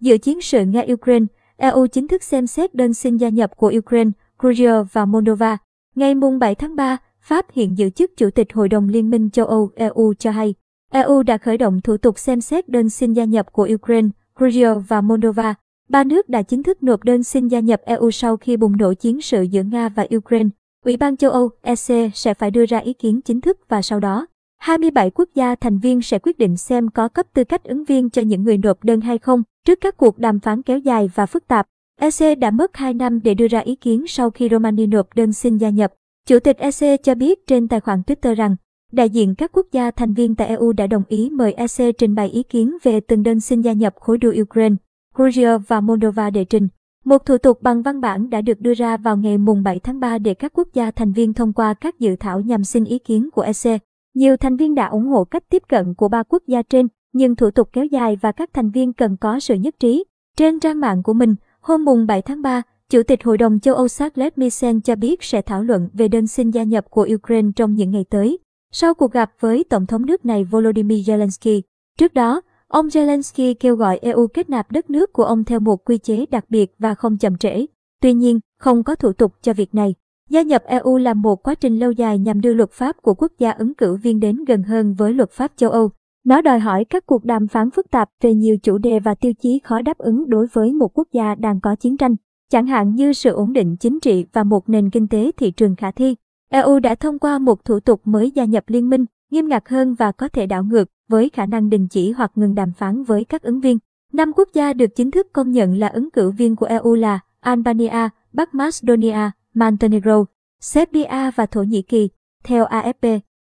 Giữa chiến sự Nga-Ukraine, EU chính thức xem xét đơn xin gia nhập của Ukraine, Georgia và Moldova. Ngày 7 tháng 3, Pháp hiện giữ chức Chủ tịch Hội đồng Liên minh châu Âu EU cho hay, EU đã khởi động thủ tục xem xét đơn xin gia nhập của Ukraine, Georgia và Moldova. Ba nước đã chính thức nộp đơn xin gia nhập EU sau khi bùng nổ chiến sự giữa Nga và Ukraine. Ủy ban châu Âu (EC) sẽ phải đưa ra ý kiến chính thức và sau đó, 27 quốc gia thành viên sẽ quyết định xem có cấp tư cách ứng viên cho những người nộp đơn hay không. Trước các cuộc đàm phán kéo dài và phức tạp, EC đã mất 2 năm để đưa ra ý kiến sau khi Romania nộp đơn xin gia nhập. Chủ tịch EC cho biết trên tài khoản Twitter rằng, đại diện các quốc gia thành viên tại EU đã đồng ý mời EC trình bày ý kiến về từng đơn xin gia nhập khối đu Ukraine, Georgia và Moldova đệ trình. Một thủ tục bằng văn bản đã được đưa ra vào ngày 7 tháng 3 để các quốc gia thành viên thông qua các dự thảo nhằm xin ý kiến của EC. Nhiều thành viên đã ủng hộ cách tiếp cận của ba quốc gia trên, nhưng thủ tục kéo dài và các thành viên cần có sự nhất trí. Trên trang mạng của mình, hôm 7 tháng 3, Chủ tịch Hội đồng châu Âu Charles Michel cho biết sẽ thảo luận về đơn xin gia nhập của Ukraine trong những ngày tới, sau cuộc gặp với Tổng thống nước này Volodymyr Zelensky. Trước đó, ông Zelensky kêu gọi EU kết nạp đất nước của ông theo một quy chế đặc biệt và không chậm trễ. Tuy nhiên, không có thủ tục cho việc này. Gia nhập EU là một quá trình lâu dài nhằm đưa luật pháp của quốc gia ứng cử viên đến gần hơn với luật pháp châu Âu. Nó đòi hỏi các cuộc đàm phán phức tạp về nhiều chủ đề và tiêu chí khó đáp ứng đối với một quốc gia đang có chiến tranh, chẳng hạn như sự ổn định chính trị và một nền kinh tế thị trường khả thi. EU đã thông qua một thủ tục mới gia nhập liên minh, nghiêm ngặt hơn và có thể đảo ngược, với khả năng đình chỉ hoặc ngừng đàm phán với các ứng viên. 5 quốc gia được chính thức công nhận là ứng cử viên của EU là Albania, Bắc Macedonia, Montenegro, Serbia và Thổ Nhĩ Kỳ. Theo AFP,